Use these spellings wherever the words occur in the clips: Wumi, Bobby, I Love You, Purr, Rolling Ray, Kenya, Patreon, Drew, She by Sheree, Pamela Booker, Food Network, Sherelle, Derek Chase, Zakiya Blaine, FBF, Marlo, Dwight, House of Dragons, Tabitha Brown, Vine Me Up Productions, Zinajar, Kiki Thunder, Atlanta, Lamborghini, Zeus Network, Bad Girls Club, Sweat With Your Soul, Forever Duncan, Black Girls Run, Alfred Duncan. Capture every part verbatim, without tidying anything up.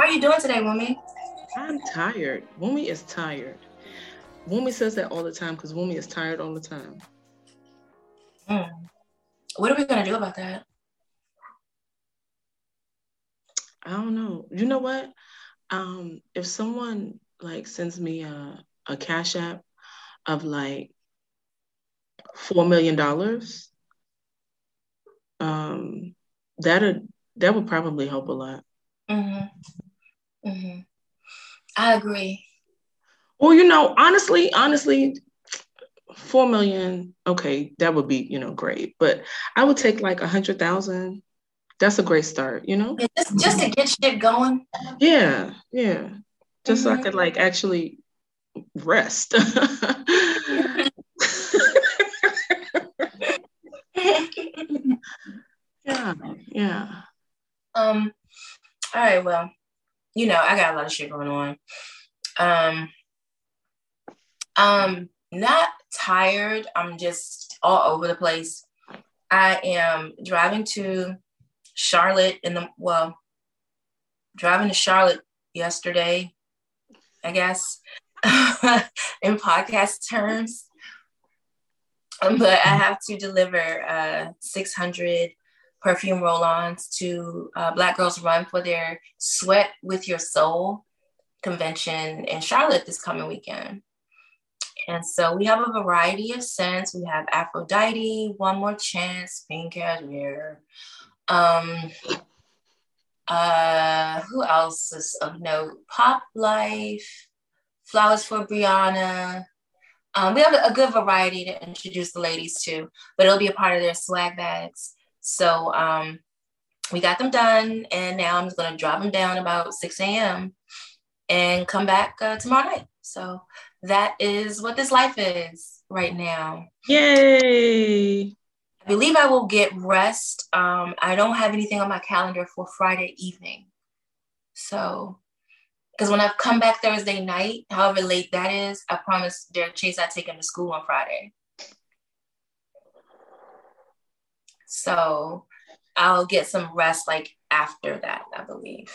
How are you doing today, Wumi? I'm tired. Wumi is tired. Wumi says that all the time because Wumi is tired all the time. Mm. What are we going to do about that? I don't know. You know what? Um, if someone like sends me a, a cash app of like four million dollars, um, that'd, that would probably help a lot. Mm-hmm. Mm-hmm. I agree. Well, you know, honestly, honestly, four million. Okay, that would be, you know, great. But I would take like a hundred thousand. That's a great start, you know. Yeah, just, just to get shit going. Yeah, yeah. Just mm-hmm. so I could like actually rest. yeah, yeah. Um. All right. Well. You know, I got a lot of shit going on. Um, I'm not tired. I'm just all over the place. I am driving to Charlotte in the, well, driving to Charlotte yesterday, I guess, in podcast terms. Um, but I have to deliver uh, six hundred perfume roll-ons to uh, Black Girls Run for their Sweat With Your Soul convention in Charlotte this coming weekend. And so we have a variety of scents. We have Aphrodite, One More Chance, Pink Cashmere. Um, uh, who else is of note? Pop Life, Flowers for Brianna. Um, we have a good variety to introduce the ladies to, but it'll be a part of their swag bags. So um, we got them done, and now I'm just going to drop them down about six a.m. and come back uh, tomorrow night. So that is what this life is right now. Yay! I believe I will get rest. Um, I don't have anything on my calendar for Friday evening. So, because when I've come back Thursday night, however late that is, I promise Derek Chase I take him to school on Friday. So I'll get some rest like after that, I believe.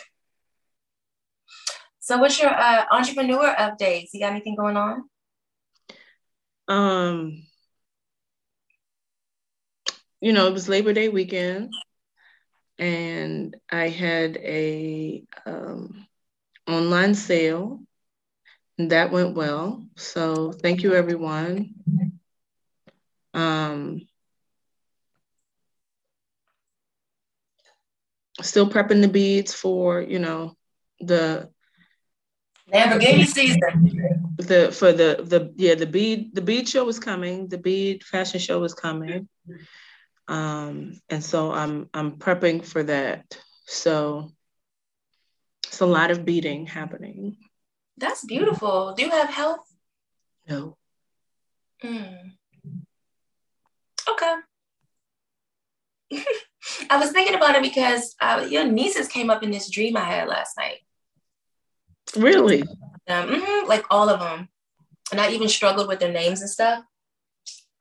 So what's your uh, entrepreneur updates? You got anything going on? Um, you know, it was Labor Day weekend and I had a um, online sale and that went well. So thank you everyone. Um, Still prepping the beads for, you know, the Lamborghini season. The for the the yeah the bead the bead show is coming. The bead fashion show is coming, um, and so I'm I'm prepping for that. So it's a lot of beading happening. That's beautiful. Do you have help? No. Mm. Okay. I was thinking about it because uh, your nieces came up in this dream I had last night. Really? Um, mm-hmm, like all of them. And I even struggled with their names and stuff.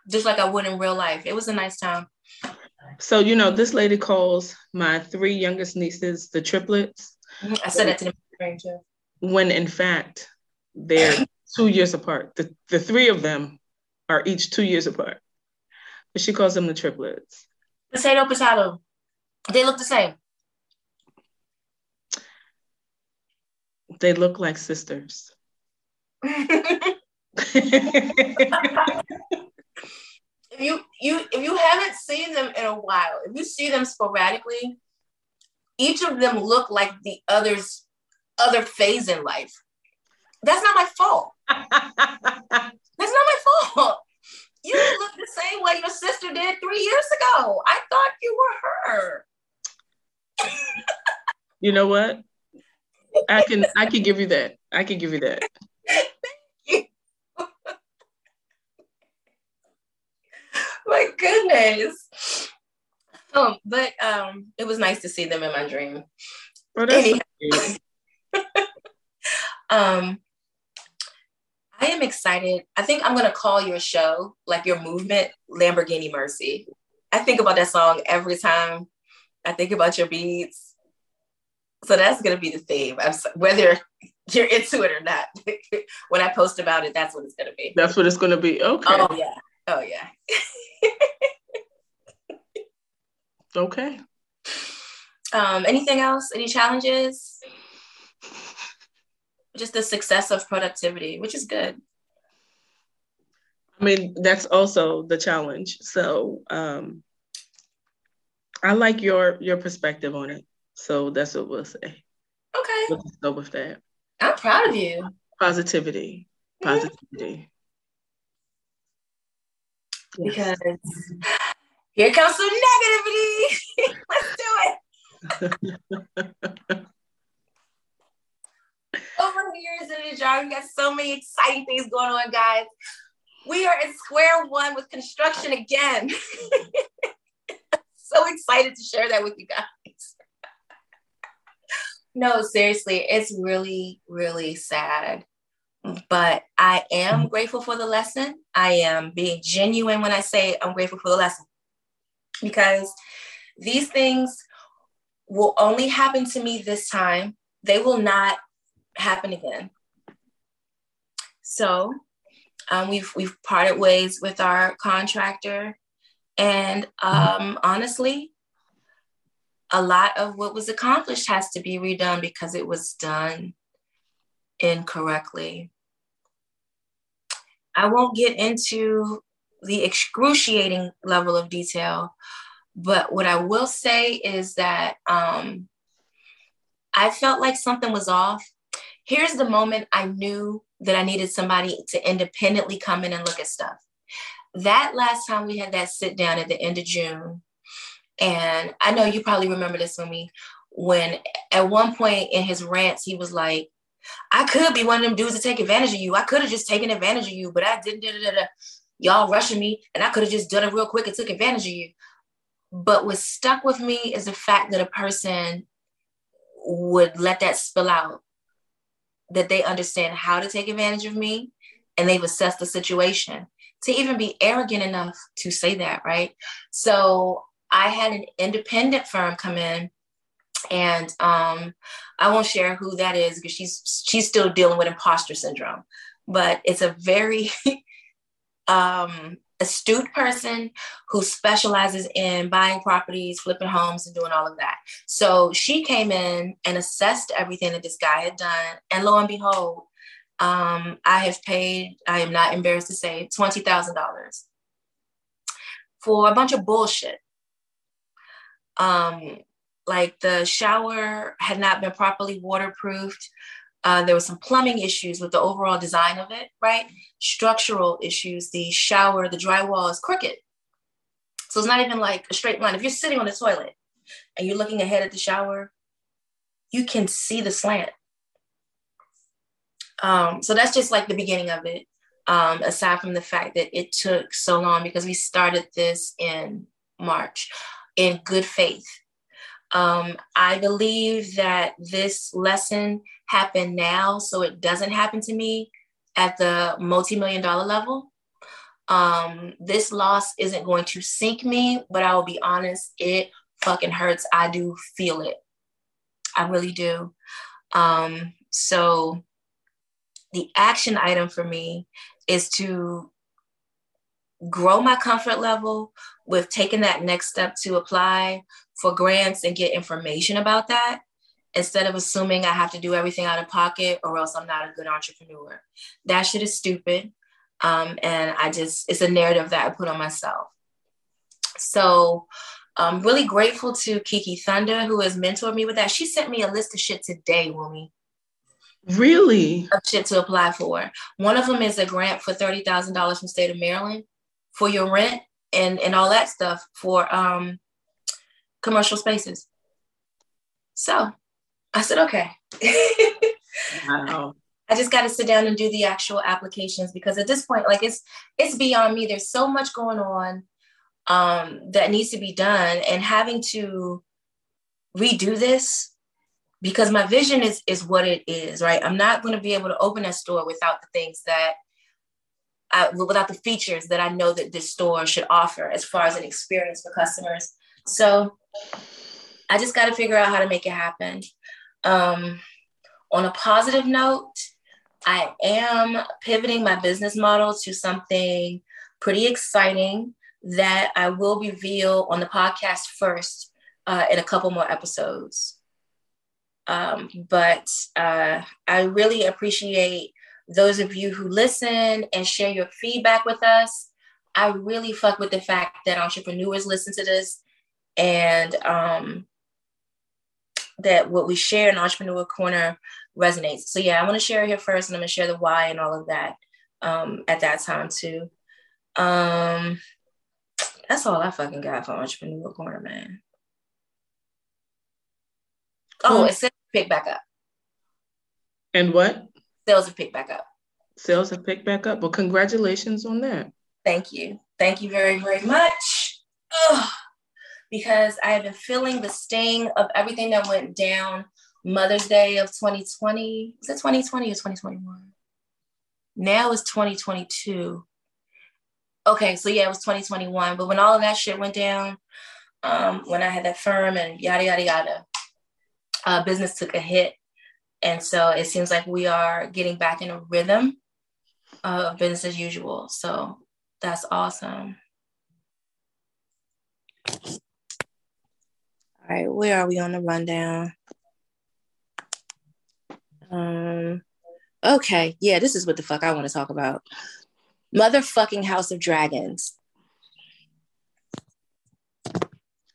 Just like I would in real life. It was a nice time. So, you know, this lady calls my three youngest nieces the triplets. Mm-hmm. I said that to them in the dream too. When in fact, they're two years apart. The, the three of them are each two years apart. But she calls them the triplets. Potato, potato. They look the same. They look like sisters. If you you if you haven't seen them in a while, if you see them sporadically, each of them look like the other's other phase in life. That's not my fault. That's not my fault. You look the same way your sister did three years ago. I thought you were her. You know what? I can I can give you that. I can give you that. Thank you. My goodness. Um, but um, it was nice to see them in my dream. Well, that's Anyhow, so cute. um, I am excited. I think I'm going to call your show, like your movement, Lamborghini Mercy. I think about that song every time. I think about your beats. So that's going to be the theme. I'm, whether you're into it or not, when I post about it, that's what it's going to be. That's what it's going to be. Okay. Oh, yeah. Oh, yeah. Okay. Um, anything else? Any challenges? Just the success of productivity, which is good. I mean, that's also the challenge. So um, I like your your perspective on it. So that's what we'll say. Okay. We'll just go with that. I'm proud of you. Positivity. Positivity. Mm-hmm. Yes. Because here comes some negativity. Let's do it. Over here is in the jar. We got so many exciting things going on, guys. We are in square one with construction again. So excited to share that with you guys. No, seriously, it's really, really sad. But I am grateful for the lesson. I am being genuine when I say I'm grateful for the lesson. Because these things will only happen to me this time. They will not happen again. So um, we've we've parted ways with our contractor, and um, honestly, a lot of what was accomplished has to be redone because it was done incorrectly. I won't get into the excruciating level of detail, but what I will say is that um, I felt like something was off. Here's the moment I knew that I needed somebody to independently come in and look at stuff. That last time we had that sit down at the end of June, and I know you probably remember this from me, when at one point in his rants, he was like, I could be one of them dudes that take advantage of you. I could have just taken advantage of you, but I didn't. Da-da-da-da. Y'all rushing me, and I could have just done it real quick and took advantage of you. But what stuck with me is the fact that a person would let that spill out, that they understand how to take advantage of me and they've assessed the situation to even be arrogant enough to say that, right? So I had an independent firm come in, and um, I won't share who that is because she's, she's still dealing with imposter syndrome, but it's a very um, astute person who specializes in buying properties, flipping homes, and doing all of that. So she came in and assessed everything that this guy had done. And lo and behold, um, I have paid, I am not embarrassed to say, twenty thousand dollars for a bunch of bullshit. Um, like the shower had not been properly waterproofed. Uh, there were some plumbing issues with the overall design of it, right? Structural issues. The shower, the drywall is crooked. So it's not even like a straight line. If you're sitting on the toilet and you're looking ahead at the shower, you can see the slant. Um, so that's just like the beginning of it. Um, aside from the fact that it took so long because we started this in March in good faith. Um, I believe that this lesson happened now, so it doesn't happen to me at the multi-million dollar level. Um, this loss isn't going to sink me, but I will be honest, it fucking hurts. I do feel it. I really do. Um, so the action item for me is to grow my comfort level with taking that next step to apply for grants and get information about that, instead of assuming I have to do everything out of pocket or else I'm not a good entrepreneur. That shit is stupid. Um, and I just, it's a narrative that I put on myself. So I'm really grateful to Kiki Thunder, who has mentored me with that. She sent me a list of shit today, Wumi. Really? Of shit to apply for. One of them is a grant for thirty thousand dollars from the state of Maryland for your rent and, and all that stuff for um, commercial spaces. So I said, okay. Wow. I just got to sit down and do the actual applications, because at this point, like, it's, it's beyond me. There's so much going on um, that needs to be done, and having to redo this, because my vision is, is what it is, right? I'm not going to be able to open a store without the things that I, without the features that I know that this store should offer as far as an experience for customers. So I just got to figure out how to make it happen. Um, on a positive note, I am pivoting my business model to something pretty exciting that I will reveal on the podcast first uh, in a couple more episodes. Um, but uh, I really appreciate those of you who listen and share your feedback with us. I really fuck with the fact that entrepreneurs listen to this, and um, that what we share in Entrepreneur Corner resonates. So yeah, I want to share it here first, and I'm going to share the why and all of that um, at that time too. Um, that's all I fucking got for Entrepreneur Corner, man. Oh, it says pick back up. And what? Sales have picked back up. Sales have picked back up. Well, congratulations on that. Thank you. Thank you very, very much. Ugh. Because I have been feeling the sting of everything that went down Mother's Day of twenty twenty. Is it twenty twenty or twenty twenty-one? Now it's twenty twenty-two. Okay, so yeah, it was twenty twenty-one. But when all of that shit went down, um, when I had that firm and yada, yada, yada, Uh, business took a hit. And so it seems like we are getting back in a rhythm of business as usual. So that's awesome. All right, where are we on the rundown? Um, okay, yeah, this is what the fuck I want to talk about. Motherfucking House of Dragons.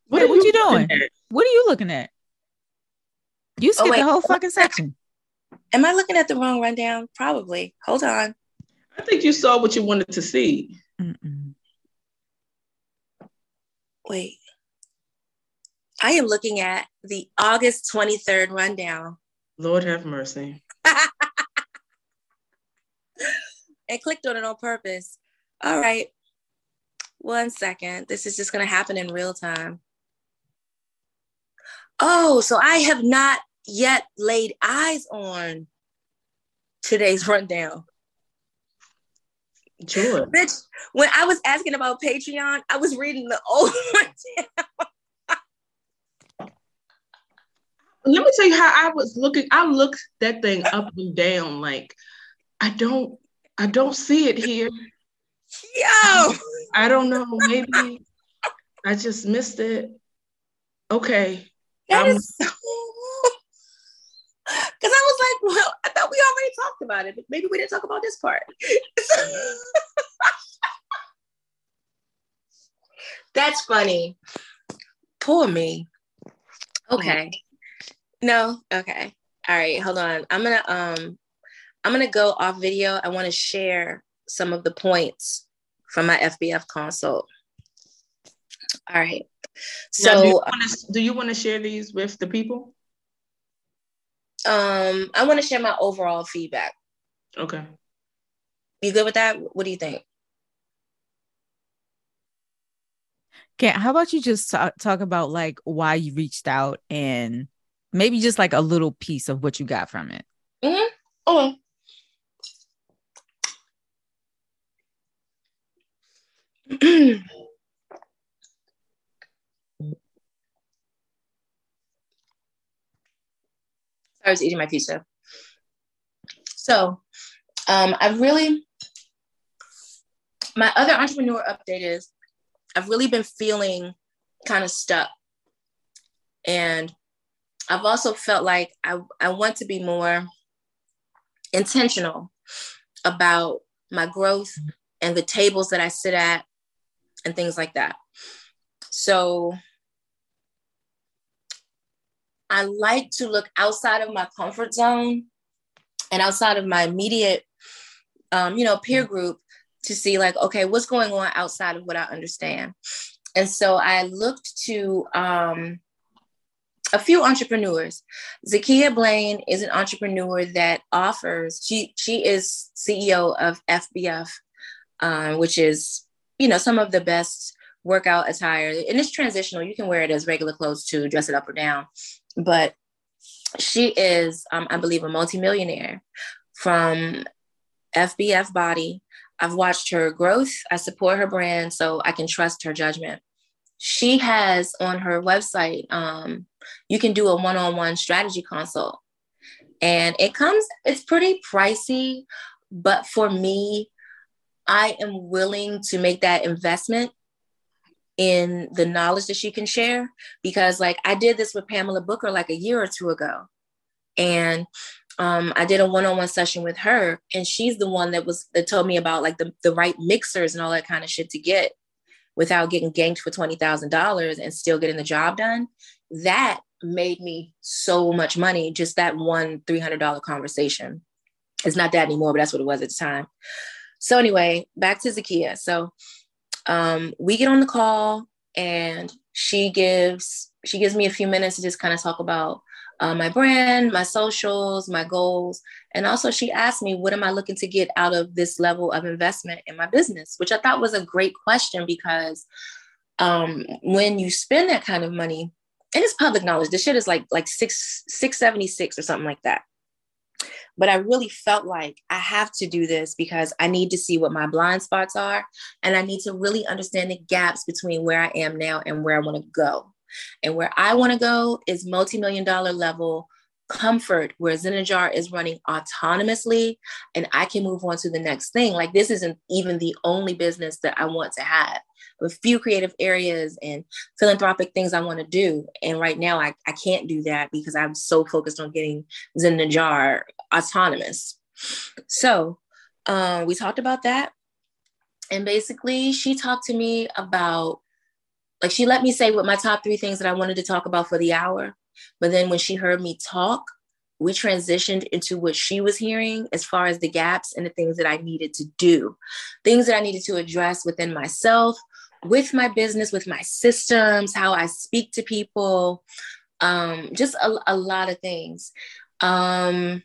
What are what you doing? At? What are you looking at? You skipped oh, the whole fucking section. Am I looking at the wrong rundown? Probably. Hold on. I think you saw what you wanted to see. Mm-mm. Wait. I am looking at the August twenty-third rundown. Lord have mercy. I clicked on it on purpose. All right. One second. This is just going to happen in real time. Oh, so I have not yet laid eyes on today's rundown. Sure. Bitch, when I was asking about Patreon, I was reading the old rundown. Let me tell you how I was looking. I looked that thing up and down like, I don't, I don't see it here. Yo! I don't know. Maybe I just missed it. Okay. That um, is so... Because I was like, well, I thought we already talked about it, but maybe we didn't talk about this part. That's funny. Poor me. Okay. No. Okay. All right. Hold on. I'm gonna um, I'm gonna go off video. I want to share some of the points from my F B F consult. All right. So now, do, you wanna, do you want to share these with the people? Um, I want to share my overall feedback. Okay. You good with that? What do you think? Okay. How about you just t- talk about like why you reached out and maybe just like a little piece of what you got from it. Mm-hmm. Oh. Okay. I was eating my pizza. So um, I really, My other entrepreneur update is I've really been feeling kind of stuck. And I've also felt like I, I want to be more intentional about my growth and the tables that I sit at and things like that. So I like to look outside of my comfort zone and outside of my immediate, um, you know, peer group to see like, okay, what's going on outside of what I understand. And so I looked to um, a few entrepreneurs. Zakiya Blaine is an entrepreneur that offers, she, she is C E O of F B F, um, which is, you know, some of the best workout attire. And it's transitional. You can wear it as regular clothes too, dress it up or down. But she is, um, I believe, a multimillionaire from F B F Body. I've watched her growth. I support her brand, so I can trust her judgment. She has on her website, um, you can do a one-on-one strategy consult. And it comes, it's pretty pricey, but for me, I am willing to make that investment in the knowledge that she can share, because like I did this with Pamela Booker like a year or two ago. And um, I did a one-on-one session with her, and she's the one that was, that told me about like the, the right mixers and all that kind of shit to get without getting ganked for twenty thousand dollars and still getting the job done. That made me so much money. Just that one three hundred dollars conversation. It's not that anymore, but that's what it was at the time. So anyway, back to Zakiya. So Um, we get on the call and she gives, she gives me a few minutes to just kind of talk about uh, my brand, my socials, my goals. And also she asked me, what am I looking to get out of this level of investment in my business? Which I thought was a great question, because um, when you spend that kind of money, and it's public knowledge, this shit is like, like six, six seventy-six or something like that. But I really felt like I have to do this because I need to see what my blind spots are. And I need to really understand the gaps between where I am now and where I want to go. And where I want to go is multi-million dollar level comfort, where Zinajar is running autonomously and I can move on to the next thing. Like, this isn't even the only business that I want to have. A few creative areas and philanthropic things I want to do. And right now I, I can't do that because I'm so focused on getting Zinajar autonomous. So uh, we talked about that. And basically she talked to me about, like, she let me say what my top three things that I wanted to talk about for the hour. But then when she heard me talk, we transitioned into what she was hearing as far as the gaps and the things that I needed to do, things that I needed to address within myself, with my business, with my systems, how I speak to people, um, just a, a lot of things. Um,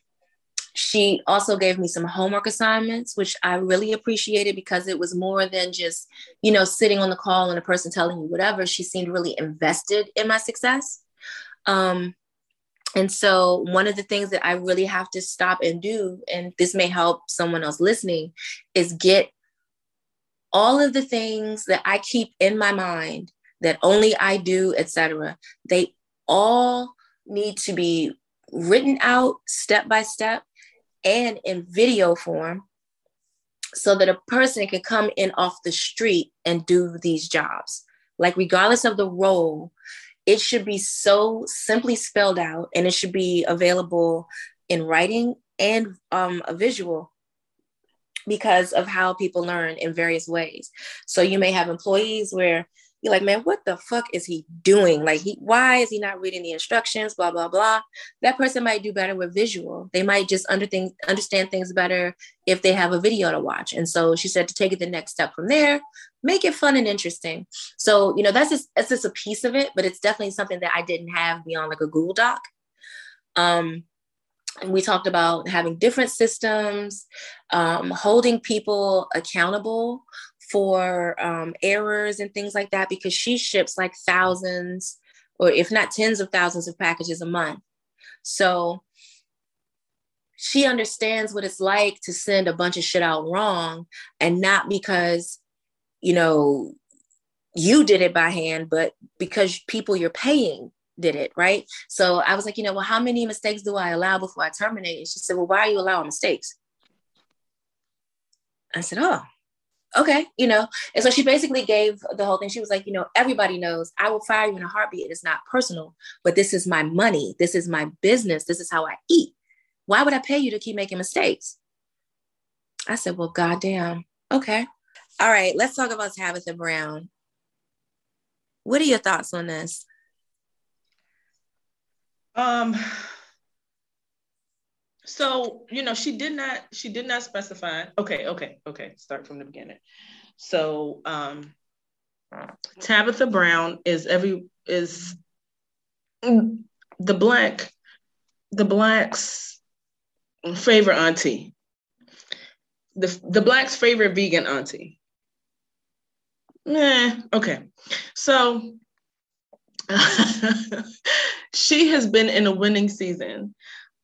she also gave me some homework assignments, which I really appreciated, because it was more than just, you know, sitting on the call and a person telling me whatever. She seemed really invested in my success. Um, and so one of the things that I really have to stop and do, and this may help someone else listening, is get all of the things that I keep in my mind that only I do, et cetera. They all need to be written out step by step and in video form, so that a person can come in off the street and do these jobs. Like, regardless of the role, it should be so simply spelled out, and it should be available in writing and um, a visual, because of how people learn in various ways. So you may have employees where you're like, man, what the fuck is he doing? Like, he, why is he not reading the instructions, blah, blah, blah. That person might do better with visual. They might just under things, understand things better if they have a video to watch. And so she said to take it the next step from there, make it fun and interesting. So, you know, that's just, that's just a piece of it, but it's definitely something that I didn't have beyond like a Google Doc. Um, and we talked about having different systems, um, holding people accountable for um, errors and things like that, because she ships like thousands, or if not tens of thousands of packages a month. So she understands what it's like to send a bunch of shit out wrong, and not because, you know, you did it by hand, but because people you're paying did it, right? So I was like, you know, well, how many mistakes do I allow before I terminate? And she said, well, why are you allowing mistakes? I said, oh, okay, you know. And so she basically gave the whole thing. She was like, you know, everybody knows I will fire you in a heartbeat. It is not personal, but this is my money. This is my business. This is how I eat. Why would I pay you to keep making mistakes? I said, well, goddamn. Okay. All right. Let's talk about Tabitha Brown. What are your thoughts on this? Um, so, you know, she did not, she did not specify. Okay. Okay. Okay. Start from the beginning. So, um, Tabitha Brown is every, is the black, the black's favorite auntie. The, the black's favorite vegan auntie. Eh, okay. So she has been in a winning season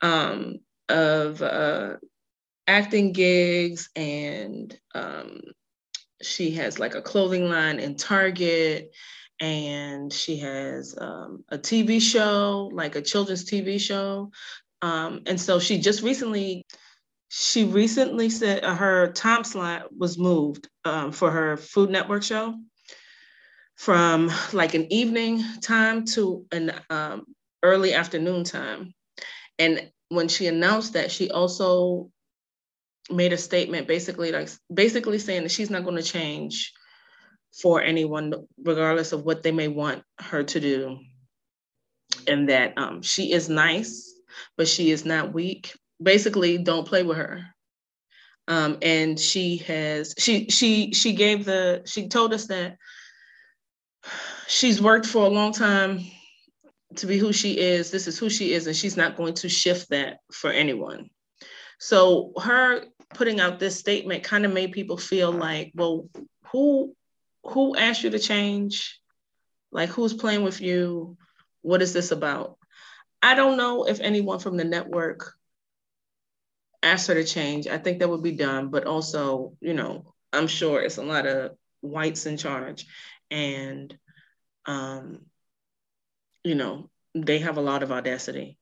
um, of uh, acting gigs, and um, she has like a clothing line in Target, and she has um, a T V show, like a children's T V show. Um, and so she just recently... She recently said her time slot was moved um, for her Food Network show from like an evening time to an um, early afternoon time. And when she announced that, she also made a statement basically like basically saying that she's not going to change for anyone, regardless of what they may want her to do. And that um, she is nice, but she is not weak. Basically, don't play with her. Um, and she has, she, she, she gave the, she told us that she's worked for a long time to be who she is. This is who she is. And she's not going to shift that for anyone. So her putting out this statement kind of made people feel like, well, who, who asked you to change? Like, who's playing with you? What is this about? I don't know if anyone from the network ask her to change. I think that would be dumb, but also, you know, I'm sure it's a lot of whites in charge, and, um, you know, they have a lot of audacity.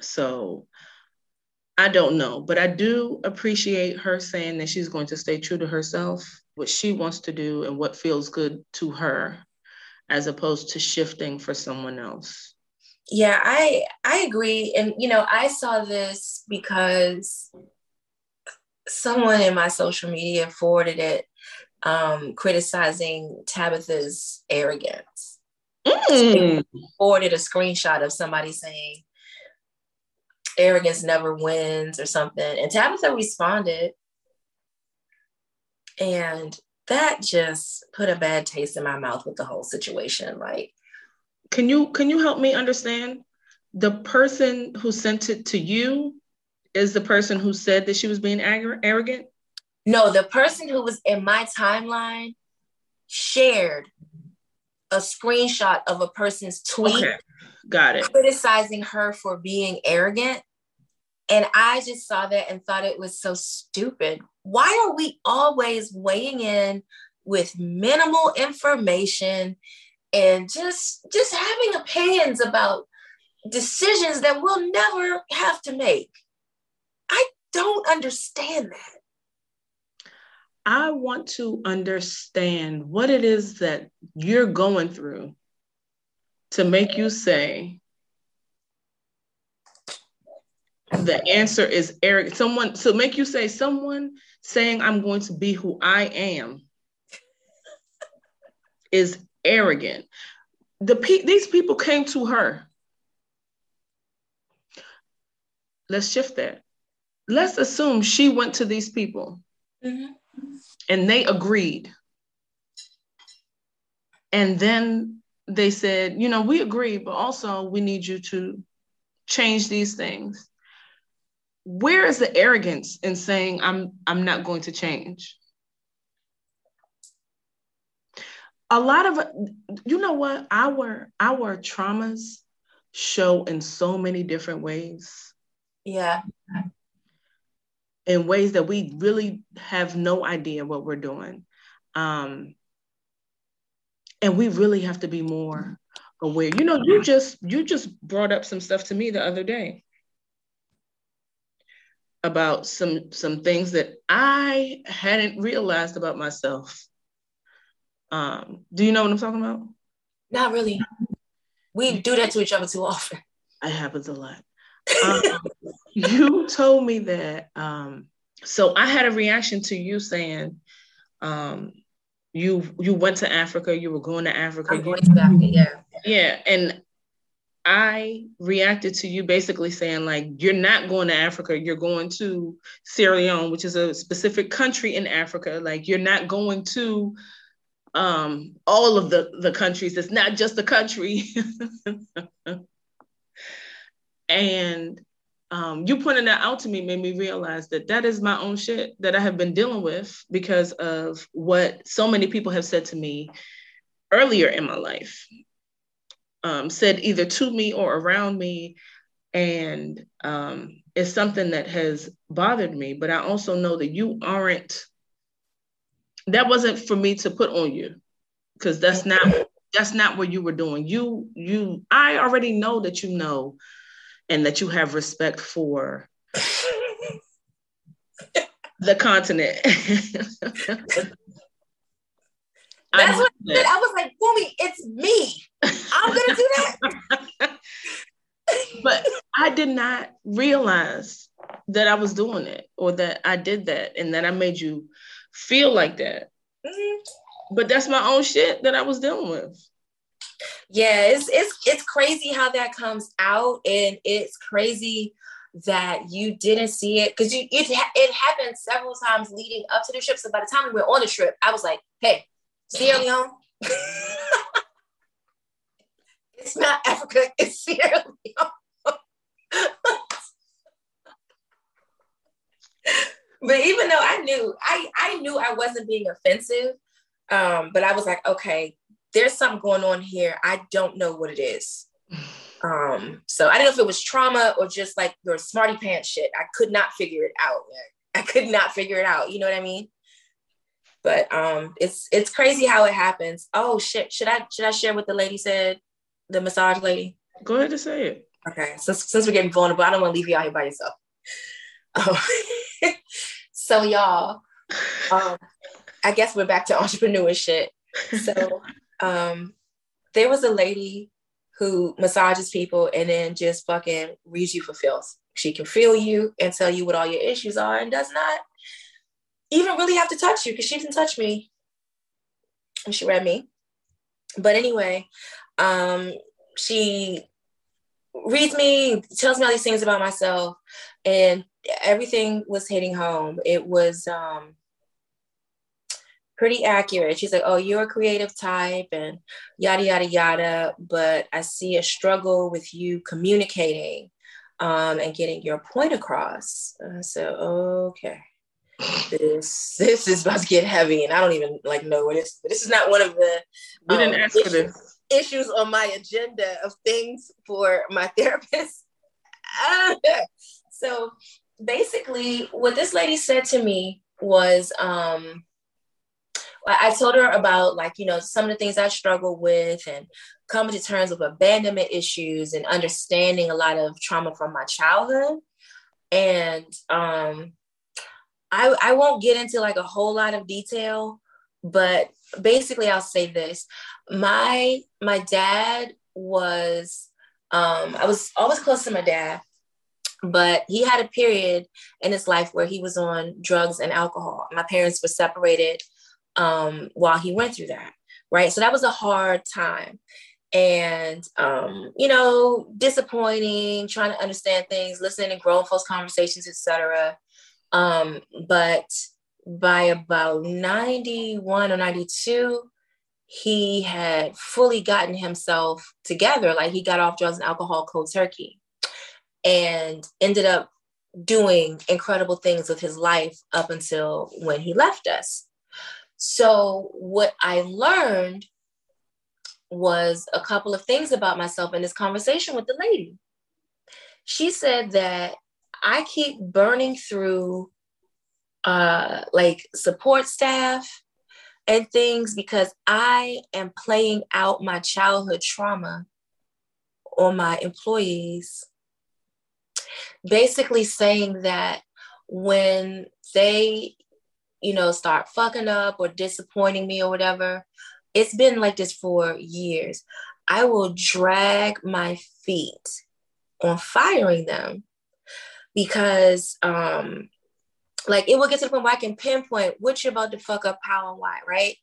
So I don't know, but I do appreciate her saying that she's going to stay true to herself, what she wants to do and what feels good to her, as opposed to shifting for someone else. Yeah, I I agree. And, you know, I saw this because someone in my social media forwarded it, um, criticizing Tabitha's arrogance. Mm. Forwarded a screenshot of somebody saying, arrogance never wins or something. And Tabitha responded. And that just put a bad taste in my mouth with the whole situation. Like, Can you can you help me understand? The person who sent it to you is the person who said that she was being arrogant? No, the person who was in my timeline shared a screenshot of a person's tweet. Okay. Got it. Criticizing her for being arrogant. And I just saw that and thought it was so stupid. Why are we always weighing in with minimal information and just just having opinions about decisions that we'll never have to make? I don't understand that. I want to understand what it is that you're going through to make you say the answer is arrogant. Someone, so make you say someone saying I'm going to be who I am is arrogant. The pe- these people came to her. Let's shift that. Let's assume she went to these people, mm-hmm. and they agreed. And then they said, you know, we agree, but also we need you to change these things. Where is the arrogance in saying I'm I'm not going to change? A lot of, you know what, our our traumas show in so many different ways. Yeah. In ways that we really have no idea what we're doing. Um, and we really have to be more aware. You know, you just you just brought up some stuff to me the other day. about some some things that I hadn't realized about myself. Um, do you know what I'm talking about? Not really. We do that to each other too often. It happens a lot. Um, you told me that. Um, so I had a reaction to you saying um, you you went to Africa. You were going to Africa. I'm going to Africa, yeah. Yeah, and I reacted to you basically saying, like, you're not going to Africa. You're going to Sierra Leone, which is a specific country in Africa. Like, you're not going to um, all of the, the countries. It's not just a country. And um, you pointing that out to me made me realize that that is my own shit that I have been dealing with because of what so many people have said to me earlier in my life. Um, said either to me or around me, and um, it's something that has bothered me. But I also know that you aren't, that wasn't for me to put on you, because that's not that's not what you were doing. You you I already know that you know, and that you have respect for the continent. That's I what I, did. I was like, "Boomy, it's me. I'm gonna do that." But I did not realize that I was doing it, or that I did that, and that I made you feel like that. Mm-hmm. But that's my own shit that I was dealing with. Yeah, it's it's it's crazy how that comes out, and it's crazy that you didn't see it, because you it it happened several times leading up to the trip. So by the time we were on the trip, I was like, "Hey, Sierra Leone." It's not Africa, it's Sierra Leone. But even though I knew, I, I knew I wasn't being offensive, um, but I was like, okay, there's something going on here. I don't know what it is. Um, so I don't know if it was trauma or just like your smarty pants shit. I could not figure it out. I could not figure it out. You know what I mean? But um, it's it's crazy how it happens. Oh shit! Should I should I share what the lady said? The massage lady. Go ahead and say it. Okay. Since since we're getting vulnerable, I don't want to leave you out here by yourself. Oh. So y'all, um, I guess we're back to entrepreneur shit. So um, there was a lady who massages people and then just fucking reads you for filth. She can feel you and tell you what all your issues are, and does not even really have to touch you, because she didn't touch me and she read me. But anyway, um, she reads me, tells me all these things about myself, and everything was hitting home. It was um, pretty accurate. She's like, "Oh, you're a creative type and yada, yada, yada. But I see a struggle with you communicating um, and getting your point across." Uh, so, okay. This this is about to get heavy, and I don't even like know what it is. But this is not one of the we didn't um, ask issues, for this. issues on my agenda of things for my therapist. So basically, what this lady said to me was, um, I told her about like you know some of the things I struggle with, and coming to terms with abandonment issues, and understanding a lot of trauma from my childhood, and um. I, I won't get into like a whole lot of detail, but basically I'll say this. My, my dad was, um, I was always close to my dad, but he had a period in his life where he was on drugs and alcohol. My parents were separated um, while he went through that. Right. So that was a hard time, and, um, you know, disappointing, trying to understand things, listening to grown folks conversations, et cetera. Um, but by about ninety-one or ninety-two, he had fully gotten himself together. Like, he got off drugs and alcohol cold turkey and ended up doing incredible things with his life up until when he left us. So what I learned was a couple of things about myself in this conversation with the lady. She said that I keep burning through uh, like support staff and things because I am playing out my childhood trauma on my employees. Basically saying that when they, you know, start fucking up or disappointing me or whatever, it's been like this for years. I will drag my feet on firing them because, um, like, it will get to the point where I can pinpoint what you're about to fuck up, how and why, right?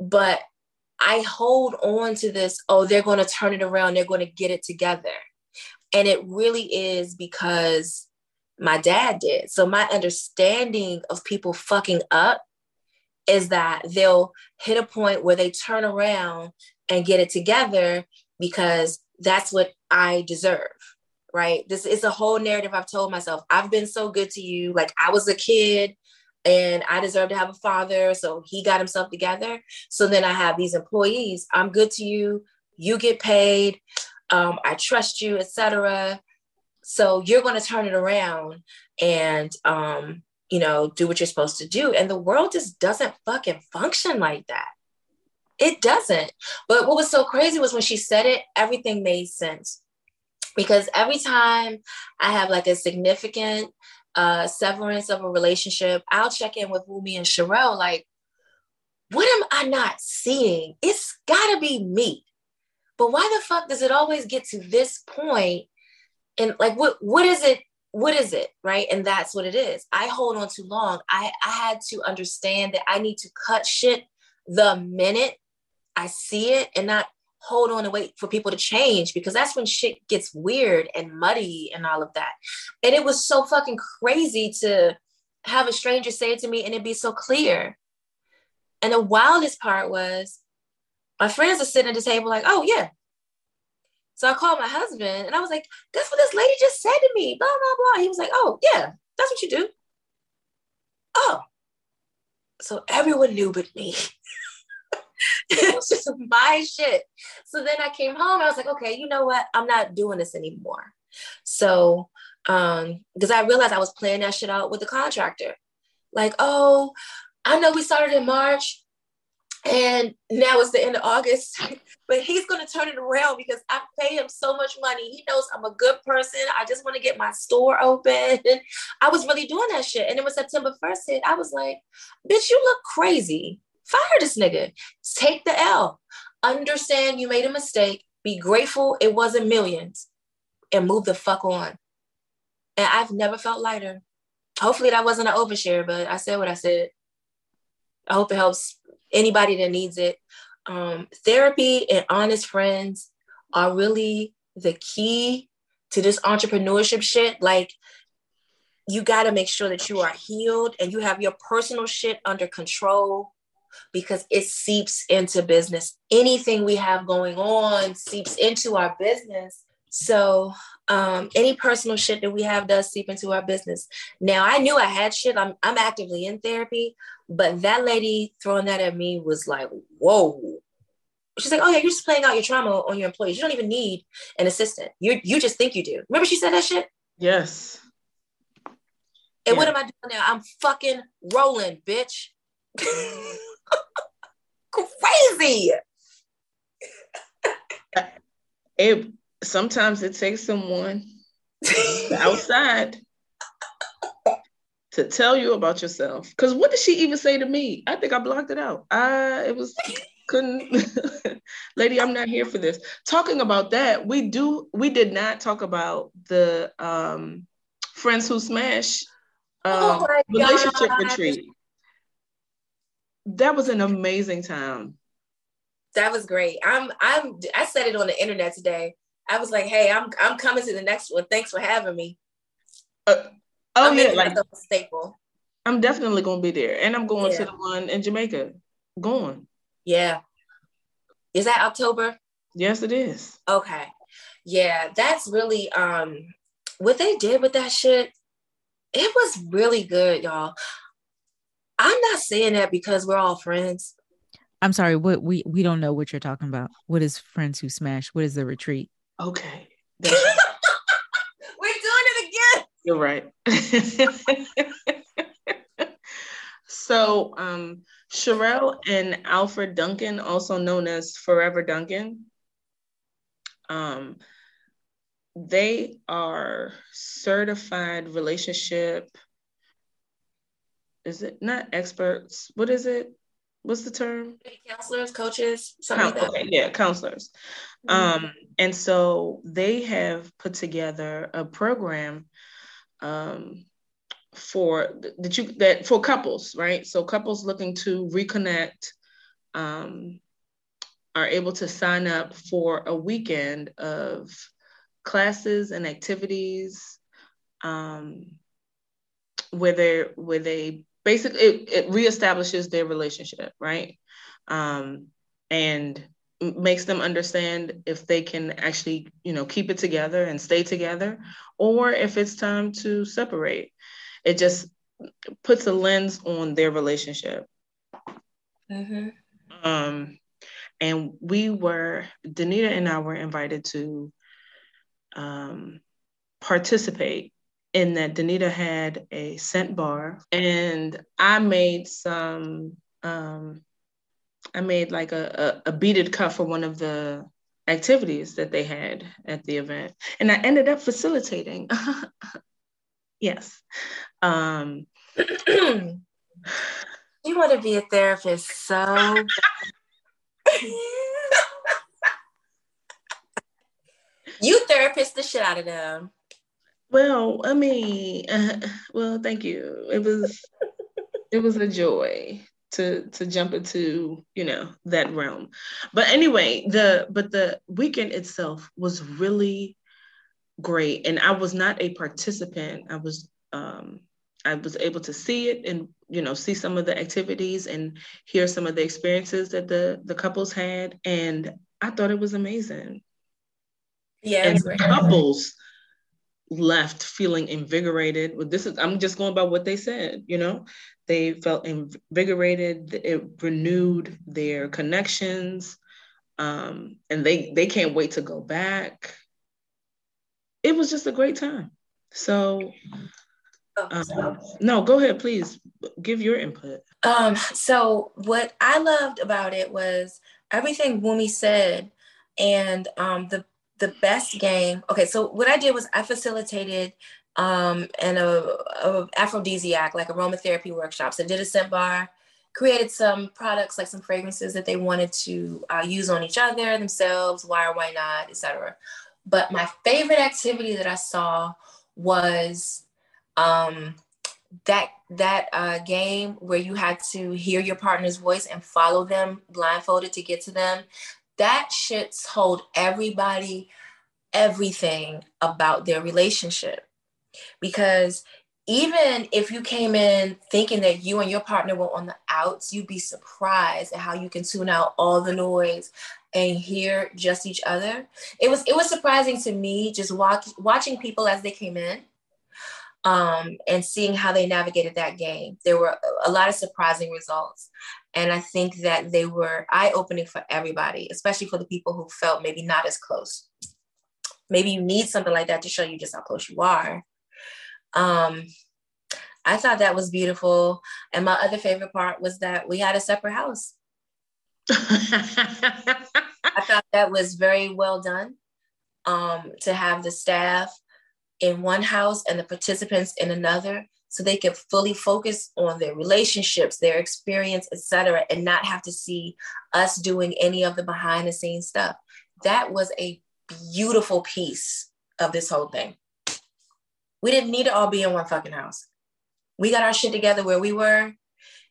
But I hold on to this, oh, they're going to turn it around. They're going to get it together. And it really is because my dad did. So my understanding of people fucking up is that they'll hit a point where they turn around and get it together because that's what I deserve, right? This is a whole narrative I've told myself. I've been so good to you. Like, I was a kid and I deserve to have a father. So he got himself together. So then I have these employees. I'm good to you. You get paid. Um, I trust you, et cetera. So you're going to turn it around and, um, you know, do what you're supposed to do. And the world just doesn't fucking function like that. It doesn't. But what was so crazy was when she said it, everything made sense. Because every time I have like a significant uh, severance of a relationship, I'll check in with Wumi and Sherelle, like, what am I not seeing? It's gotta be me. But why the fuck does it always get to this point? And like, what, what is it? What is it? Right. And that's what it is. I hold on too long. I, I had to understand that I need to cut shit the minute I see it and not hold on and wait for people to change, because that's when shit gets weird and muddy and all of that. And it was so fucking crazy to have a stranger say it to me and it'd be so clear. And the wildest part was my friends are sitting at the table like, oh yeah. So I called my husband and I was like, that's what this lady just said to me, blah, blah, blah. He was like, oh yeah, that's what you do. Oh. So everyone knew but me. It was just my shit. So then I came home. I was like, okay, you know what? I'm not doing this anymore. So, um, because I realized I was playing that shit out with the contractor. Like, oh, I know we started in March and now it's the end of August, but he's going to turn it around because I pay him so much money. He knows I'm a good person. I just want to get my store open. I was really doing that shit. And then when September first hit, I was like, bitch, you look crazy. Fire this nigga. Take the L. Understand you made a mistake. Be grateful it wasn't millions. And move the fuck on. And I've never felt lighter. Hopefully that wasn't an overshare, but I said what I said. I hope it helps anybody that needs it. Um, therapy and honest friends are really the key to this entrepreneurship shit. Like, you got to make sure that you are healed and you have your personal shit under control, because it seeps into business. Anything we have going on seeps into our business. So um, any personal shit that we have does seep into our business. Now, I knew I had shit. I'm, I'm actively in therapy, but that lady throwing that at me was like, whoa. She's like, oh yeah, you're just playing out your trauma on your employees. You don't even need an assistant. You you just think you do. Remember she said that shit? Yes. And yeah. What am I doing now? I'm fucking rolling, bitch. Crazy. It sometimes it takes someone outside to tell you about yourself. Because what did she even say to me? I think I blocked it out. I it was couldn't. Lady, I'm not here for this. Talking about that, we do we did not talk about the um, Friends Who Smash uh, oh relationship God. retreat. That was an amazing time. That was great. I'm, I'm, I said it on the internet today. I was like, hey, I'm, I'm coming to the next one. Thanks for having me. Uh, oh I'm yeah, like staple. I'm definitely going to be there, and I'm going yeah. to the one in Jamaica. Going. Yeah. Is that October? Yes, it is. Okay. Yeah, that's really um, what they did with that shit. It was really good, y'all. I'm not saying that because we're all friends. I'm sorry. What we, we don't know what you're talking about. What is Friends Who Smash? What is the retreat? Okay. We're doing it again. You're right. So um, Sherelle and Alfred Duncan, also known as Forever Duncan. Um, they are certified relationship is it not experts? What is it? What's the term? Counselors, coaches, something Coun- like that. Okay, yeah, counselors. Mm-hmm. Um, and so they have put together a program um, for that you that for couples, right? So couples looking to reconnect um, are able to sign up for a weekend of classes and activities um, where they where they basically, it, it reestablishes their relationship, right? Um, and makes them understand if they can actually, you know, keep it together and stay together, or if it's time to separate. It just puts a lens on their relationship. Mm-hmm. Um, and we were, Danita and I were invited to um, participate in that. Danita had a scent bar, and I made some, um, I made like a, a, a beaded cup for one of the activities that they had at the event. And I ended up facilitating. Yes. Um, you want to be a therapist so You therapist the shit out of them. Well, I mean, uh, well, thank you. It was, it was a joy to to jump into, you know, that realm. But anyway, the but the weekend itself was really great, and I was not a participant. I was, um, I was able to see it, and you know, see some of the activities and hear some of the experiences that the the couples had, and I thought it was amazing. Yeah, and the couples left feeling invigorated. Well, this is, I'm just going by what they said, you know, they felt invigorated. It renewed their connections. Um, and they, they can't wait to go back. It was just a great time. So, um, no, go ahead, please give your input. Um, so what I loved about it was everything Wumi said, and um, the, the best game. Okay, so what I did was I facilitated um, an a, a aphrodisiac, like aromatherapy workshops. I did a scent bar, created some products, like some fragrances that they wanted to uh, use on each other, themselves, why or why not, et cetera. But my favorite activity that I saw was um, that that uh, game where you had to hear your partner's voice and follow them blindfolded to get to them. That shit told everybody everything about their relationship, because even if you came in thinking that you and your partner were on the outs, you'd be surprised at how you can tune out all the noise and hear just each other. It was it was surprising to me just watch, watching people as they came in um, and seeing how they navigated that game. There were a lot of surprising results. And I think that they were eye-opening for everybody, especially for the people who felt maybe not as close. Maybe you need something like that to show you just how close you are. Um, I thought that was beautiful. And my other favorite part was that we had a separate house. I thought that was very well done, um, to have the staff in one house and the participants in another, so they could fully focus on their relationships, their experience, et cetera, and not have to see us doing any of the behind the scenes stuff. That was a beautiful piece of this whole thing. We didn't need to all be in one fucking house. We got our shit together where we were,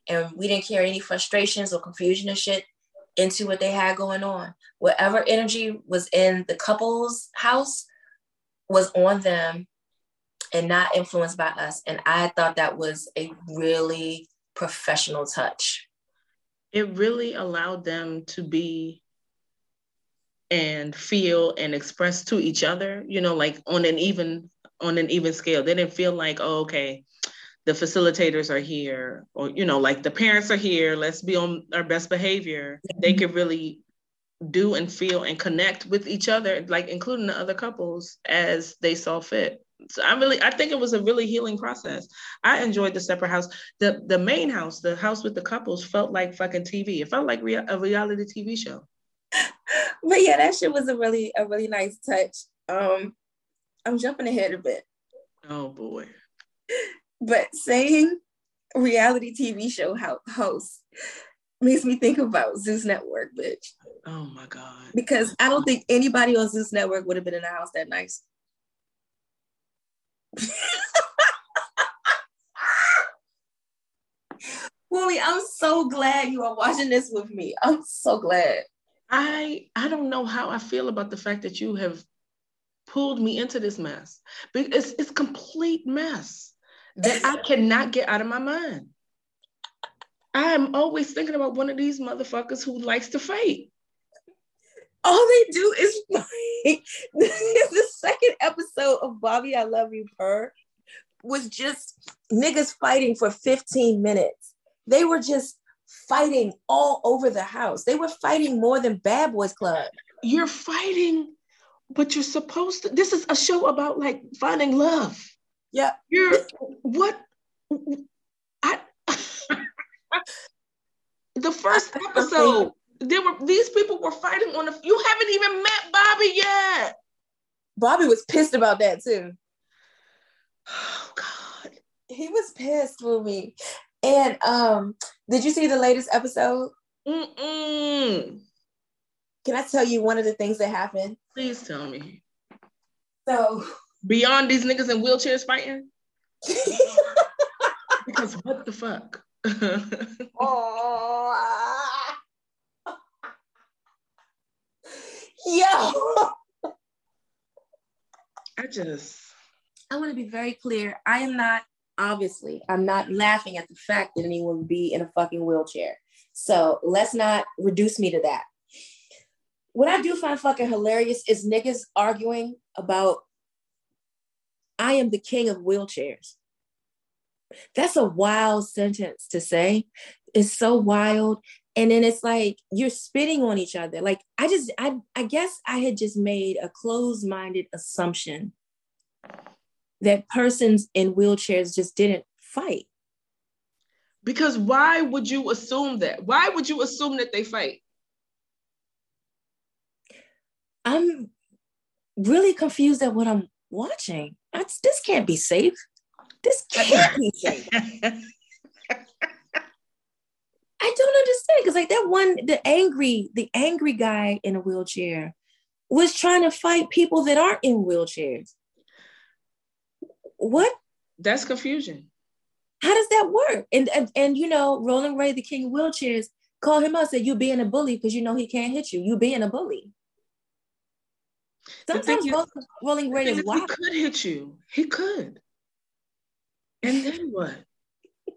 and we didn't carry any frustrations or confusion and shit into what they had going on. Whatever energy was in the couple's house was on them, and not influenced by us. And I thought that was a really professional touch. It really allowed them to be and feel and express to each other, you know, like on an even, on an even scale. They didn't feel like, oh, okay, the facilitators are here, or, you know, like the parents are here, let's be on our best behavior. Mm-hmm. They could really do and feel and connect with each other, like including the other couples as they saw fit. So I really, I think it was a really healing process. I enjoyed the separate house. The the main house, the house with the couples, felt like fucking T V. It felt like rea- a reality T V show. But yeah, that shit was a really, a really nice touch. Um, I'm jumping ahead a bit. Oh boy. But saying reality T V show host makes me think about Zeus Network, bitch. Oh my God. Because I don't think anybody on Zeus Network would have been in the house that night. Wooly, I'm so glad you are watching this with me. I'm so glad. I I don't know how I feel about the fact that you have pulled me into this mess. It's it's complete mess that I cannot get out of my mind. I am always thinking about one of these motherfuckers who likes to fight. All they do is fight. The second episode of Bobby, I Love You, Purr was just niggas fighting for fifteen minutes. They were just fighting all over the house. They were fighting more than Bad Boys Club. You're fighting, but you're supposed to. This is a show about like finding love. Yeah. You're what? I. The first episode, there were these people were fighting on the. You haven't even met Bobby yet. Bobby was pissed about that too. Oh God, he was pissed with me. And um, did you see the latest episode? Mm-mm. Can I tell you one of the things that happened? Please tell me. So beyond these niggas in wheelchairs fighting, because what the fuck? Oh, uh... yo! I just, I want to be very clear. I am not. Obviously, I'm not laughing at the fact that anyone would be in a fucking wheelchair. So let's not reduce me to that. What I do find fucking hilarious is niggas arguing about, I am the king of wheelchairs. That's a wild sentence to say. It's so wild. And then it's like, you're spitting on each other. Like, I just, I, I guess I had just made a closed-minded assumption that persons in wheelchairs just didn't fight. Because why would you assume that? Why would you assume that they fight? I'm really confused at what I'm watching. That's, this can't be safe. This can't be safe. I don't understand, because like that one, the angry, the angry guy in a wheelchair was trying to fight people that aren't in wheelchairs. What? That's confusion. How does that work? And, and and you know, Rolling Ray, the king of wheelchairs, called him out and said, "You being a bully because you know he can't hit you. You being a bully." Sometimes is, Rolling Ray is wild. He could hit you. He could. And then what? And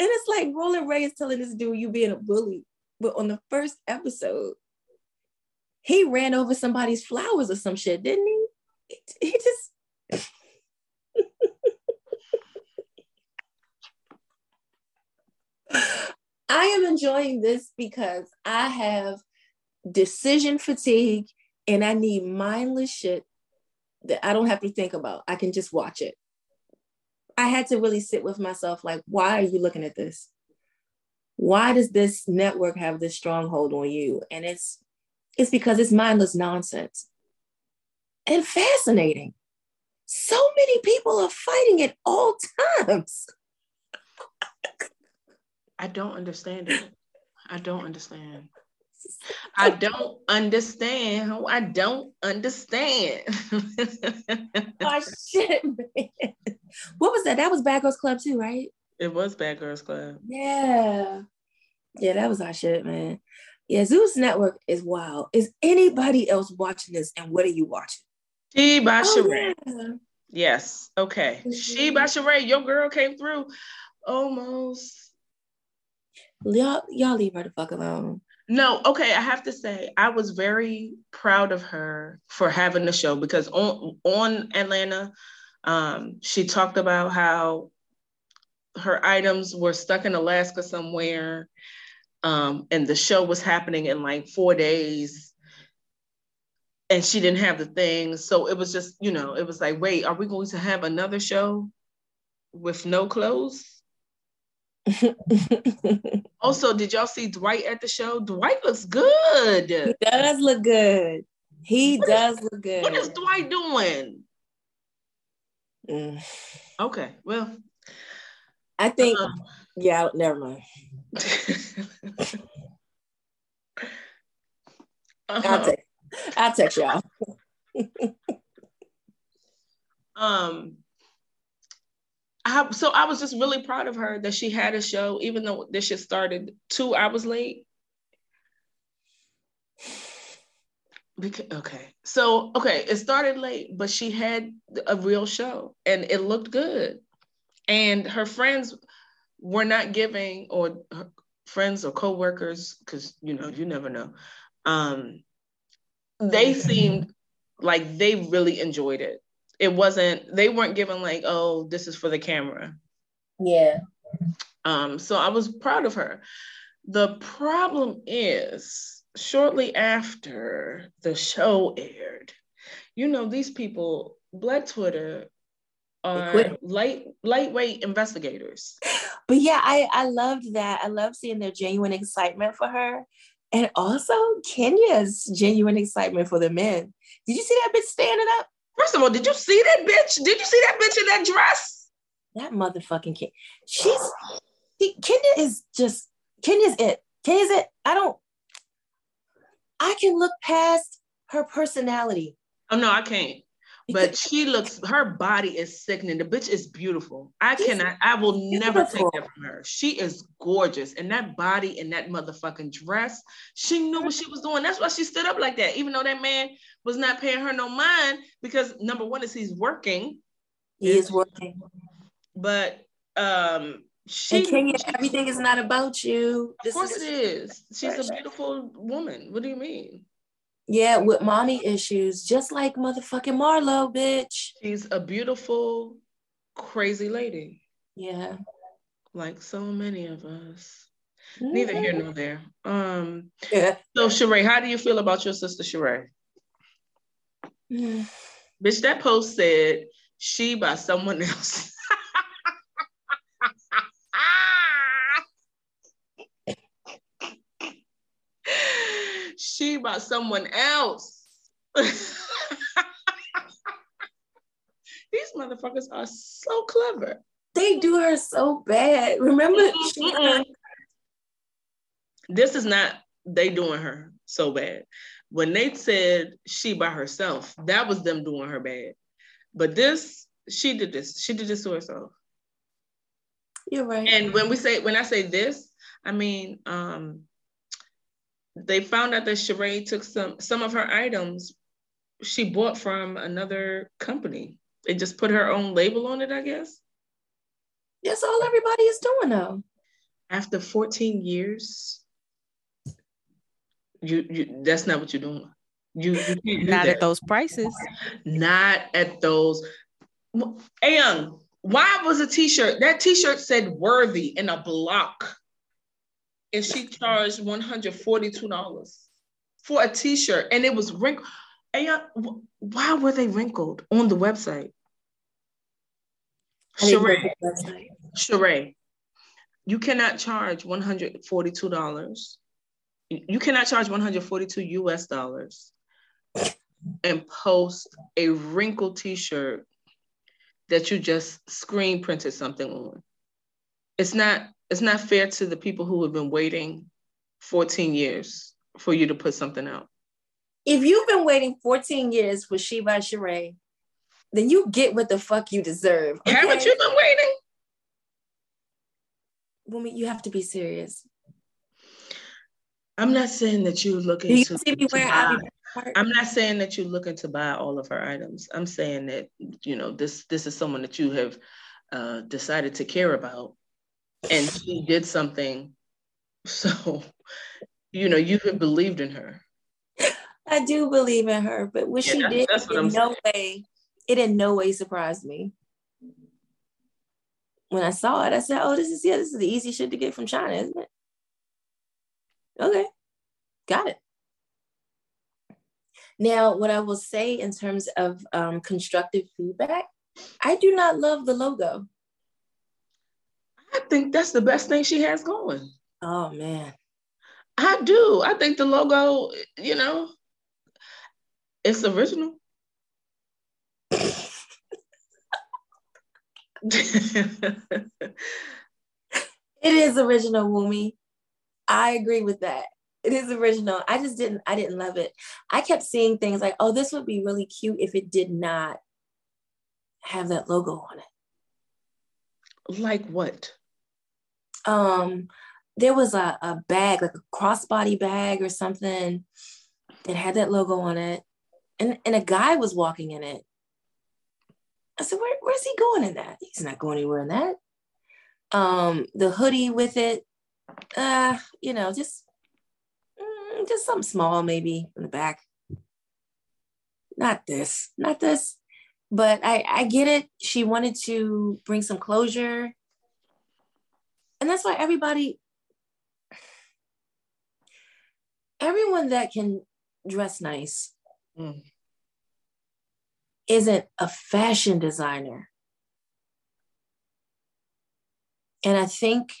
it's like Rolling Ray is telling this dude, "You being a bully," but on the first episode, he ran over somebody's flowers or some shit, didn't he? He, he just. I am enjoying this because I have decision fatigue and I need mindless shit that I don't have to think about. I can just watch it. I had to really sit with myself, like, why are you looking at this? Why does this network have this stronghold on you? And it's it's because it's mindless nonsense and fascinating. So many people are fighting at all times. I don't understand it. I don't understand. I don't understand. Oh, I don't understand. Oh, shit, man. What was that? That was Bad Girls Club too, right? It was Bad Girls Club. Yeah. Yeah, that was our shit, man. Yeah, Zeus Network is wild. Is anybody else watching this? And what are you watching? She by oh, Sheree. Yeah. Yes. Okay. Mm-hmm. She by Sheree. Your girl came through almost. Y'all, y'all leave her the fuck alone. No, okay, I have to say, I was very proud of her for having the show because on, on Atlanta, um, she talked about how her items were stuck in Alaska somewhere, um, and the show was happening in like four days, and she didn't have the things. So it was just, you know, it was like, wait, are we going to have another show with no clothes? Also, did y'all see Dwight at the show? Dwight looks good. He does look good. He what does is, look good. What is Dwight doing? Mm. Okay, well, I think, um, yeah, never mind. Uh-huh. I'll text, I'll text y'all. um, I, so I was just really proud of her that she had a show, even though this shit started two hours late. Because, okay, so, okay, it started late, but she had a real show and it looked good. And her friends were not giving, or her friends or coworkers, because, you know, you never know. Um, they seemed like they really enjoyed it. It wasn't, they weren't given like, oh, this is for the camera. Yeah. Um, so I was proud of her. The problem is, shortly after the show aired, you know, these people, Black Twitter, are light, lightweight investigators. But yeah, I, I loved that. I loved seeing their genuine excitement for her. And also Kenya's genuine excitement for the men. Did you see that bitch standing up? First of all, did you see that bitch? Did you see that bitch in that dress? That motherfucking Kenya. She's, Kenya is just, Kenya's it. Kenya's it. I don't, I can look past her personality. Oh no, I can't. Because but she looks, her body is sickening. The bitch is beautiful. I cannot, I will beautiful. never take that from her. She is gorgeous. And that body and that motherfucking dress, she knew what she was doing. That's why she stood up like that. Even though that man was not paying her no mind, because number one is he's working. He is working. But um, she- And Kenya, everything is not about you. Of this course is- it is. She's a beautiful woman. What do you mean? Yeah, with mommy issues, just like motherfucking Marlo, bitch. She's a beautiful, crazy lady. Yeah. Like so many of us. Mm-hmm. Neither here nor there. Um, yeah. So, Sheree, how do you feel about your sister, Sheree? Mm. Bitch, that post said, she by someone else. She by someone else. These motherfuckers are so clever. They do her so bad. Remember? Mm-hmm. This is not they doing her so bad. When they said she by herself, that was them doing her bad. But this, she did this. She did this to herself. You're right. And when we say, when I say this, I mean, um, they found out that Sheree took some some of her items she bought from another company and just put her own label on it, I guess. That's all everybody is doing though. After fourteen years, you, you that's not what you're doing. You, you can't do not that. At those prices. Not at those. And why was a t-shirt? That t-shirt said worthy in a block. And she charged one hundred forty-two dollars for a t-shirt, and it was wrinkled. Why were they wrinkled on the website? Sheree, Sheree, you cannot charge one hundred forty-two dollars. You cannot charge one hundred forty-two U S dollars and post a wrinkled t-shirt that you just screen printed something on. It's not. It's not fair to the people who have been waiting fourteen years for you to put something out. If you've been waiting fourteen years for She by Sheree, then you get what the fuck you deserve. Okay? Haven't you been waiting? Woman, you have to be serious. I'm not saying that you're looking Do you to, see me to where buy. I I'm not saying that you're looking to buy all of her items. I'm saying that, you know, this, this is someone that you have uh, decided to care about. And she did something, so, you know, you have believed in her. I do believe in her, but what yeah, she did that's what in I'm no saying. way, it in no way surprised me. When I saw it, I said, oh, this is, yeah, this is the easy shit to get from China, isn't it? Okay, got it. Now, what I will say in terms of um, constructive feedback, I do not love the logo. I think that's the best thing she has going. Oh man. I do. I think the logo, you know, it's original. It is original, Woomy. I agree with that. It is original. I just didn't, I didn't love it. I kept seeing things like, oh, this would be really cute if it did not have that logo on it. Like what? Um, there was a, a bag, like a crossbody bag or something that had that logo on it. And and a guy was walking in it. I said, Where, where's he going in that? He's not going anywhere in that. Um, the hoodie with it, uh, you know, just, mm, just something small maybe in the back. Not this, not this. But I, I get it. She wanted to bring some closure. And that's why everybody, everyone that can dress nice mm. isn't a fashion designer. And I think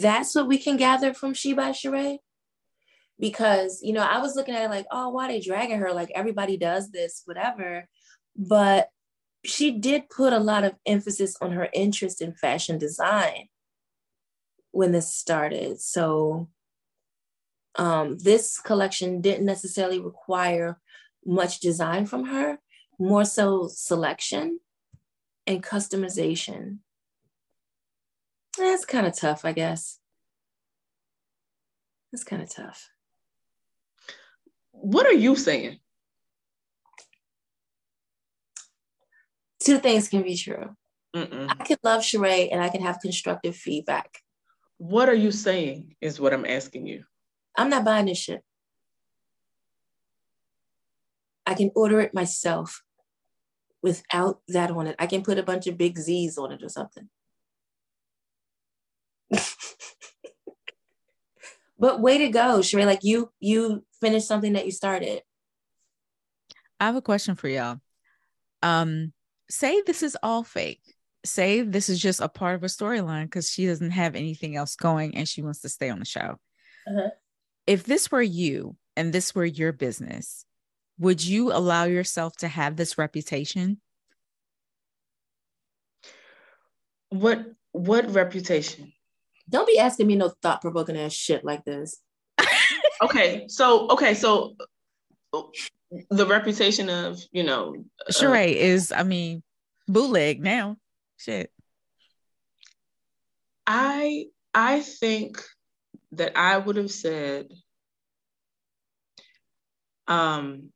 that's what we can gather from She by Sheree. Because, you know, I was looking at it like, oh, why are they dragging her? Like, everybody does this, whatever. But she did put a lot of emphasis on her interest in fashion design when this started. So um, this collection didn't necessarily require much design from her, more so selection and customization. That's kind of tough, I guess. That's kind of tough. What are you saying? Two things can be true. Mm-mm. I can love Sheree and I can have constructive feedback. What are you saying is what I'm asking you. I'm not buying this shit. I can order it myself without that on it. I can put a bunch of big Z's on it or something. But way to go, Sheree. Like you, you finished something that you started. I have a question for y'all. Um, say this is all fake. Say this is just a part of a storyline because she doesn't have anything else going and she wants to stay on the show. Uh-huh. If this were you and this were your business, would you allow yourself to have this reputation? What what reputation? Don't be asking me no thought-provoking ass shit like this. okay, so okay, so the reputation of, you know, Sheree uh, is, I mean, bootleg now. Shit. I I think that I would have said, um,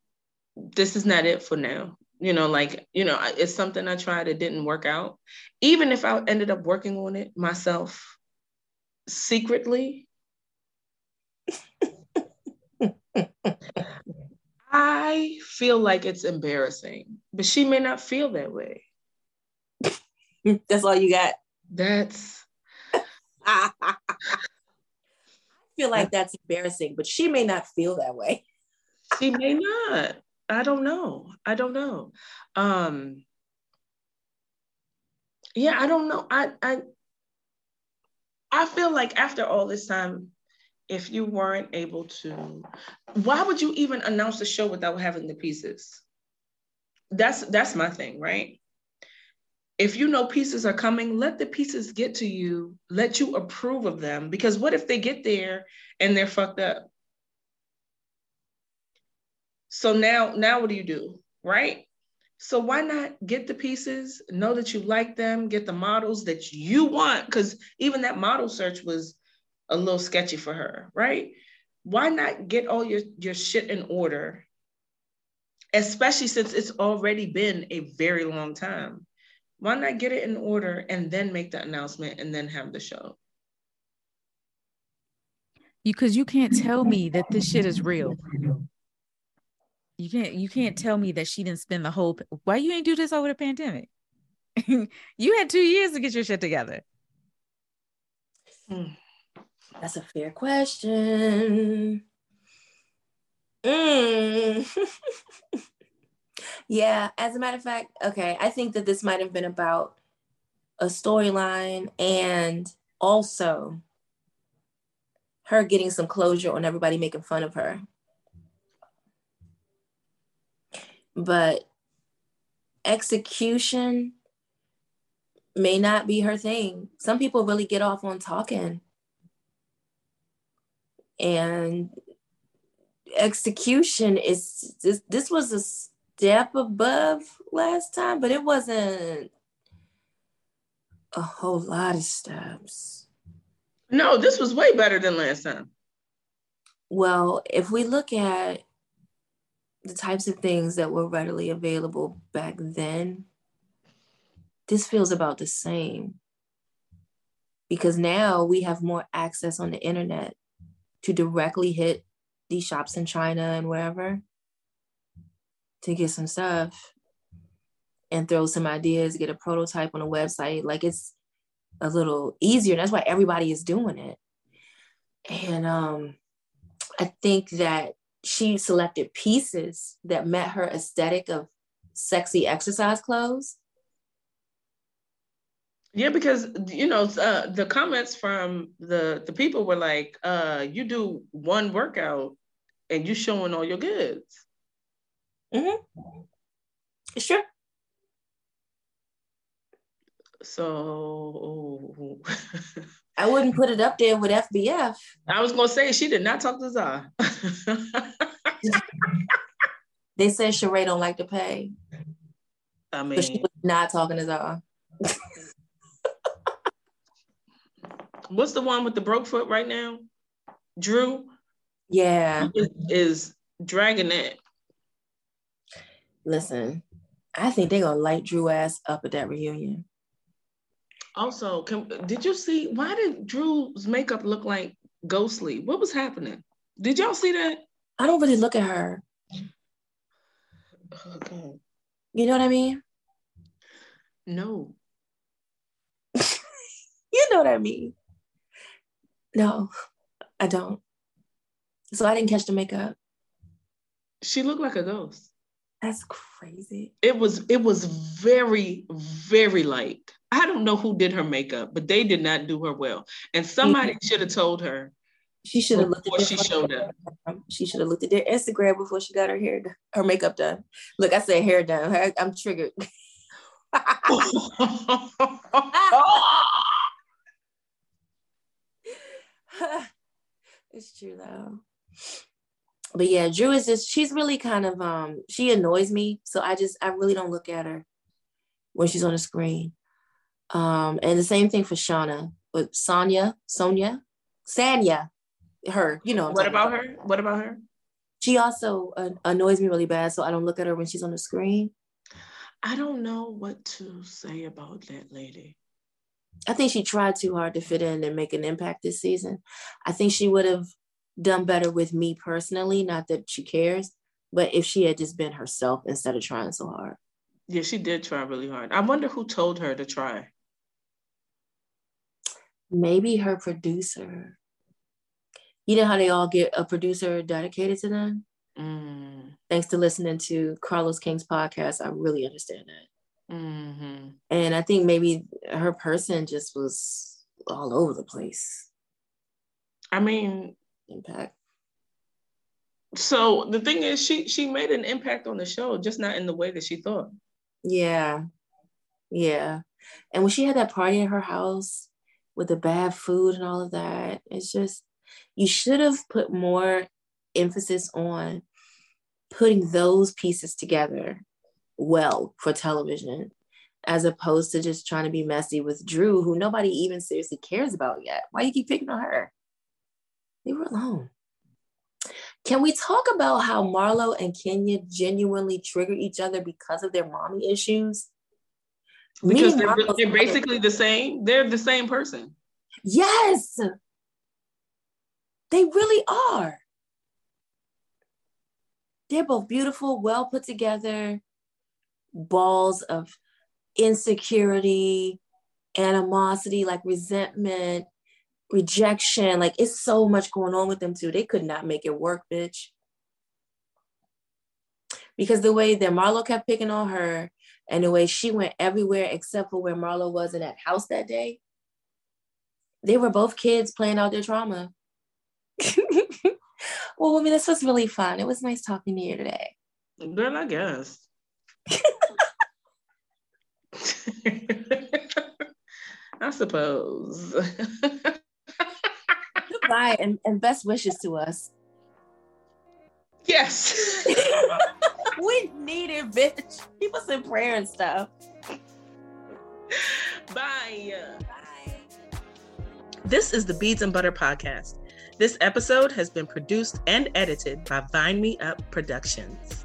this is not it for now. You know, like, you know, it's something I tried, it didn't work out. Even if I ended up working on it myself secretly, I feel like it's embarrassing, but she may not feel that way. That's all you got. That's. I feel like that's embarrassing, but she may not feel that way. She may not. I don't know. I don't know. Um, yeah, I don't know. I, I I feel like after all this time, if you weren't able to, why would you even announce the show without having the pieces? That's that's my thing, right? If you know pieces are coming, let the pieces get to you, let you approve of them. Because what if they get there and they're fucked up? So now, now what do you do, right? So why not get the pieces, know that you like them, get the models that you want? Because even that model search was a little sketchy for her, right? Why not get all your, your shit in order? Especially since it's already been a very long time. Why not get it in order and then make the announcement and then have the show? Because you can't tell me that this shit is real. You can't you can't tell me that she didn't spend the whole... Why you ain't do this over the pandemic? You had two years to get your shit together. Mm. That's a fair question. Mm. Yeah, as a matter of fact, okay, I think that this might have been about a storyline and also her getting some closure on everybody making fun of her. But execution, may not be her thing. Some people really get off on talking. And execution is, this, this was a step above last time, but it wasn't a whole lot of steps. No, this was way better than last time. Well, if we look at the types of things that were readily available back then, this feels about the same, because now we have more access on the internet to directly hit these shops in China and wherever to get some stuff and throw some ideas, get a prototype on a website. Like, it's a little easier. That's why everybody is doing it. And um, I think that she selected pieces that met her aesthetic of sexy exercise clothes. Yeah, because, you know, uh, the comments from the, the people were like, uh, you do one workout and you showing all your goods. Mm-hmm. Sure. So I wouldn't put it up there with F B F. I was going to say, she did not talk to Zah. They said Sheree don't like to pay. I mean, but she was not talking to Zah. What's the one with the broke foot right now? Drew? Yeah. Is, is dragging that. Listen, I think they're going to light Drew ass up at that reunion. Also, can, did you see, why did Drew's makeup look like ghostly? What was happening? Did y'all see that? I don't really look at her. Okay. You know what I mean? No. You know what I mean? No, I don't. So I didn't catch the makeup. She looked like a ghost. That's crazy. It was it was very, very light. I don't know who did her makeup, but they did not do her well. And somebody yeah. should have told her. She should have looked at before she showed up. She should have looked at their Instagram before she got her hair done, her makeup done. Look, I said hair done. Her, I'm triggered. It's true though. But yeah, Drew is just, she's really kind of, um, she annoys me. So I just, I really don't look at her when she's on the screen. Um, and the same thing for Shauna, but Sanya, Sonia, Sanya, her, you know. What about, about her? What about her? She also uh, annoys me really bad. So I don't look at her when she's on the screen. I don't know what to say about that lady. I think she tried too hard to fit in and make an impact this season. I think she would have done better with me personally, not that she cares, but if she had just been herself instead of trying so hard. Yeah, she did try really hard. I wonder who told her to try. Maybe her producer. You know how they all get a producer dedicated to them? Mm. Thanks to listening to Carlos King's podcast, I really understand that. Mm-hmm. And I think maybe her person just was all over the place. I mean, impact. So the thing is, she she made an impact on the show, just not in the way that she thought. Yeah, yeah. And when she had that party at her house with the bad food and all of that, it's just, you should have put more emphasis on putting those pieces together well for television, as opposed to just trying to be messy with Drew, who nobody even seriously cares about yet. Why do you keep picking on her? Leave her alone. Can we talk about how Marlo and Kenya genuinely trigger each other because of their mommy issues? Because they're, they're basically the same. They're the same person. Yes, they really are. They're both beautiful, well put together balls of insecurity, animosity, like resentment, rejection. Like, it's so much going on with them too. They could not make it work, bitch. Because the way that Marlo kept picking on her and the way she went everywhere except for where Marlo was in that house that day, they were both kids playing out their trauma. Well, I mean, this was really fun. It was nice talking to you today. Girl, I guess. I suppose. Goodbye and, and best wishes to us. Yes. We need it, bitch. Keep us in prayer and stuff. Bye. Bye. This is the Beads and Butter Podcast. This episode has been produced and edited by Vine Me Up Productions.